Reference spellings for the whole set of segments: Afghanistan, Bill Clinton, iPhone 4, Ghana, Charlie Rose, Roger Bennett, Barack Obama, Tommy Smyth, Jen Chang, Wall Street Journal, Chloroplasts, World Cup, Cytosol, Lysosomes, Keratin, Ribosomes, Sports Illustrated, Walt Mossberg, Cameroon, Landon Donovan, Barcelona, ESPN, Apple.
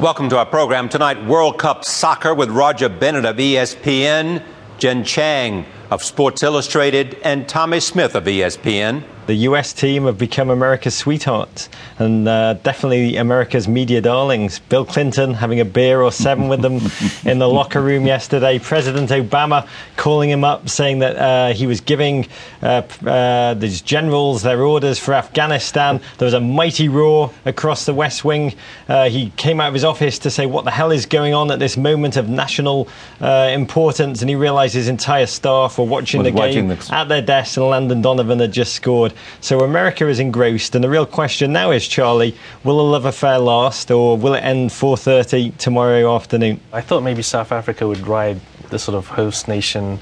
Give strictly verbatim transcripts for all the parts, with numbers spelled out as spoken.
Welcome to our program tonight, World Cup Soccer with Roger Bennett of E S P N, Jen Chang of Sports Illustrated, and Tommy Smyth of E S P N. The U S team have become America's sweethearts and uh, definitely America's media darlings. Bill Clinton having a beer or seven with them in the locker room yesterday. President Obama calling him up, saying that uh, he was giving uh, uh, these generals their orders for Afghanistan. There was a mighty roar across the West Wing. Uh, he came out of his office to say, what the hell is going on at this moment of national uh, importance? And he realised his entire staff were watching the game at their desks, and Landon Donovan had just scored. So America is engrossed, and the real question now is, Charlie, will a love affair last, or will it end four thirty tomorrow afternoon? I thought maybe South Africa would ride the sort of host nation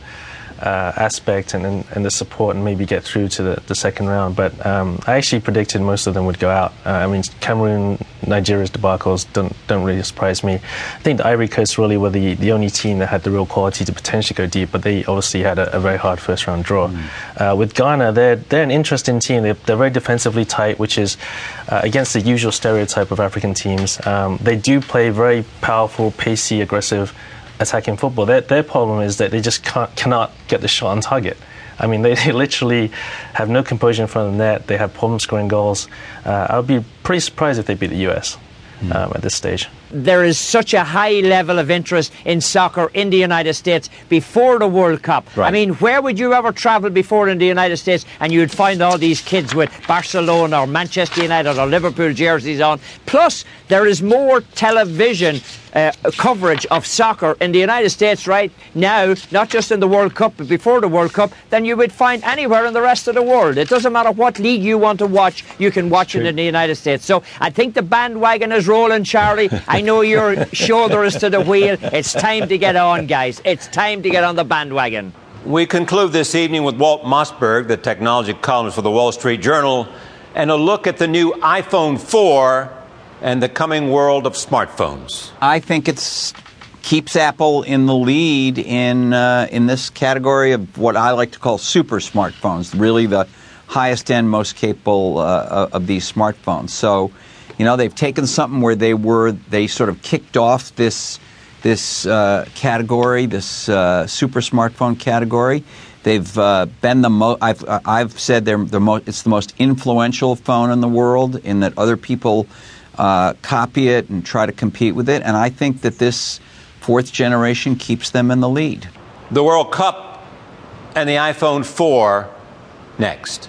uh, aspect and, and, and the support and maybe get through to the, the second round, but um, I actually predicted most of them would go out. Uh, I mean, Cameroon, Nigeria's debacles don't, don't really surprise me. I think the Ivory Coast really were the, the only team that had the real quality to potentially go deep, but they obviously had a, a very hard first round draw. Mm. Uh, with Ghana, they're, they're an interesting team. They're, they're very defensively tight, which is uh, against the usual stereotype of African teams. Um, they do play very powerful, pacey, aggressive attacking football. Their, their problem is that they just can't, cannot get the shot on target. I mean, they, they literally have no composure in front of the net. They have problems scoring goals. Uh, I would be pretty surprised if they beat the U S Mm. um, at this stage. There is such a high level of interest in soccer in the United States before the World Cup. Right. I mean, where would you ever travel before in the United States and you'd find all these kids with Barcelona or Manchester United or Liverpool jerseys on? Plus, there is more television uh, coverage of soccer in the United States right now, not just in the World Cup, but before the World Cup, than you would find anywhere in the rest of the world. It doesn't matter what league you want to watch, you can watch True. It in the United States. So I think the bandwagon is rolling, Charlie. I know your shoulder is to the wheel. It's time to get on, guys. It's time to get on the bandwagon. We conclude this evening with Walt Mossberg, the technology columnist for the Wall Street Journal, and a look at the new iPhone four and the coming world of smartphones. I think it keeps Apple in the lead in, uh, in this category of what I like to call super smartphones, really the highest end, most capable uh, of these smartphones. So, you know, they've taken something where they were, they sort of kicked off this this uh, category, this uh, super smartphone category. They've uh, been the most, I've, I've said they're the most, it's the most influential phone in the world, in that other people uh, copy it and try to compete with it. And I think that this fourth generation keeps them in the lead. The World Cup and the iPhone four next.